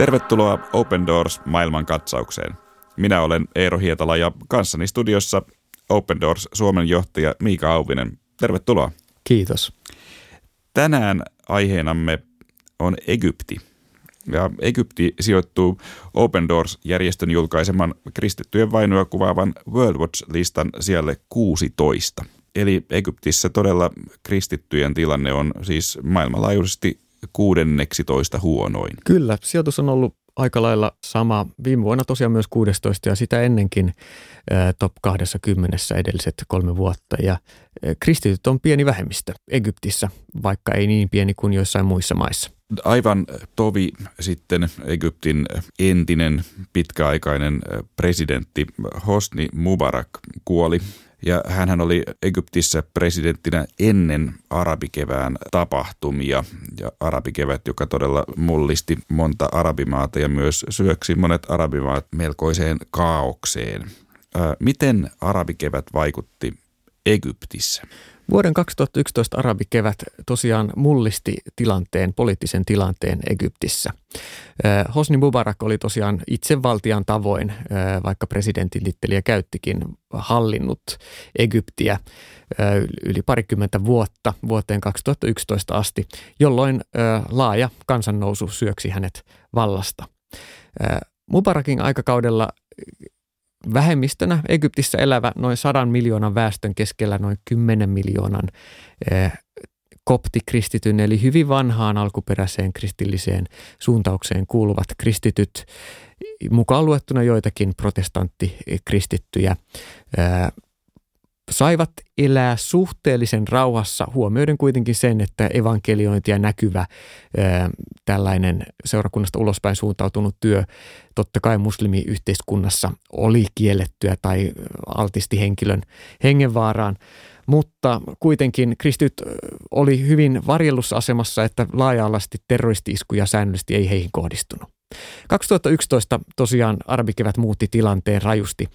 Tervetuloa Open Doors maailmankatsaukseen. Minä olen Eero Hietala ja kanssani studiossa Open Doors Suomen johtaja Miika Auvinen. Tervetuloa. Kiitos. Tänään aiheenamme on Egypti. Ja Egypti sijoittuu Open Doors-järjestön julkaiseman kristittyjen vainoa kuvaavan World Watch-listan sijalle 16. Eli Egyptissä todella kristittyjen tilanne on siis maailmanlaajuisesti 16 huonoin. Kyllä, sijoitus on ollut aika lailla sama. Viime vuonna tosiaan myös 16 ja sitä ennenkin top 20 edelliset 3 vuotta. Ja kristityt on pieni vähemmistö Egyptissä, vaikka ei niin pieni kuin joissain muissa maissa. Aivan tovi sitten Egyptin entinen pitkäaikainen presidentti Hosni Mubarak kuoli. Ja hänhän oli Egyptissä presidenttinä ennen arabikevään tapahtumia ja arabikevät, joka todella mullisti monta arabimaata ja myös syöksi monet arabimaat melkoiseen kaaokseen. Miten arabikevät vaikutti Egyptissä? Vuoden 2011 arabikevät tosiaan mullisti poliittisen tilanteen Egyptissä. Hosni Mubarak oli tosiaan itsevaltian tavoin, vaikka presidentin titteliä käyttikin, hallinnut Egyptiä yli 20 vuotta vuoteen 2011 asti, jolloin laaja kansannousu syöksi hänet vallasta. Mubarakin aikakaudella vähemmistönä Egyptissä elävä noin 100 miljoonan väestön keskellä noin 10 miljoonan koptikristityn, eli hyvin vanhaan alkuperäiseen kristilliseen suuntaukseen kuuluvat kristityt, mukaan luettuna joitakin protestanttikristittyjä, saivat elää suhteellisen rauhassa, huomioiden kuitenkin sen, että evankeliointi ja näkyvä tällainen seurakunnasta ulospäin suuntautunut työ totta kai muslimiyhteiskunnassa oli kiellettyä tai altisti henkilön hengenvaaraan. Mutta kuitenkin kristityt oli hyvin varjellussa asemassa, että laaja-alaisesti terroristi-iskuja säännöllisesti ei heihin kohdistunut. 2011 tosiaan arabikevät muutti tilanteen rajusti.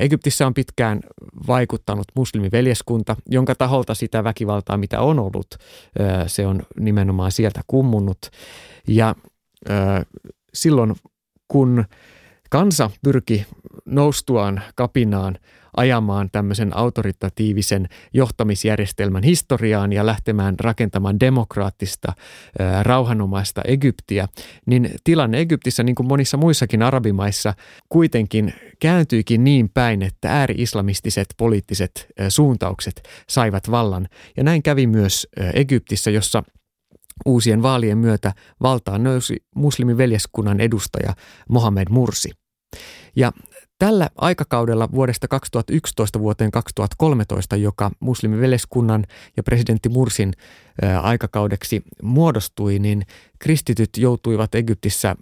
Egyptissä on pitkään vaikuttanut muslimiveljeskunta, jonka taholta sitä väkivaltaa, mitä on ollut, se on nimenomaan sieltä kummunnut. Ja silloin, kun kansa pyrki noustuaan kapinaan ajamaan tämmöisen autoritatiivisen johtamisjärjestelmän historiaan ja lähtemään rakentamaan demokraattista, rauhanomaista Egyptiä, niin tilanne Egyptissä, niin kuin monissa muissakin arabimaissa, kuitenkin kääntyikin niin päin, että ääri-islamistiset poliittiset suuntaukset saivat vallan. Ja näin kävi myös Egyptissä, jossa uusien vaalien myötä valtaan nousi muslimiveljeskunnan edustaja Mohamed Mursi. Ja tällä aikakaudella vuodesta 2011 vuoteen 2013, joka muslimiveljeskunnan ja presidentti Mursin aikakaudeksi muodostui, niin kristityt joutuivat Egyptissä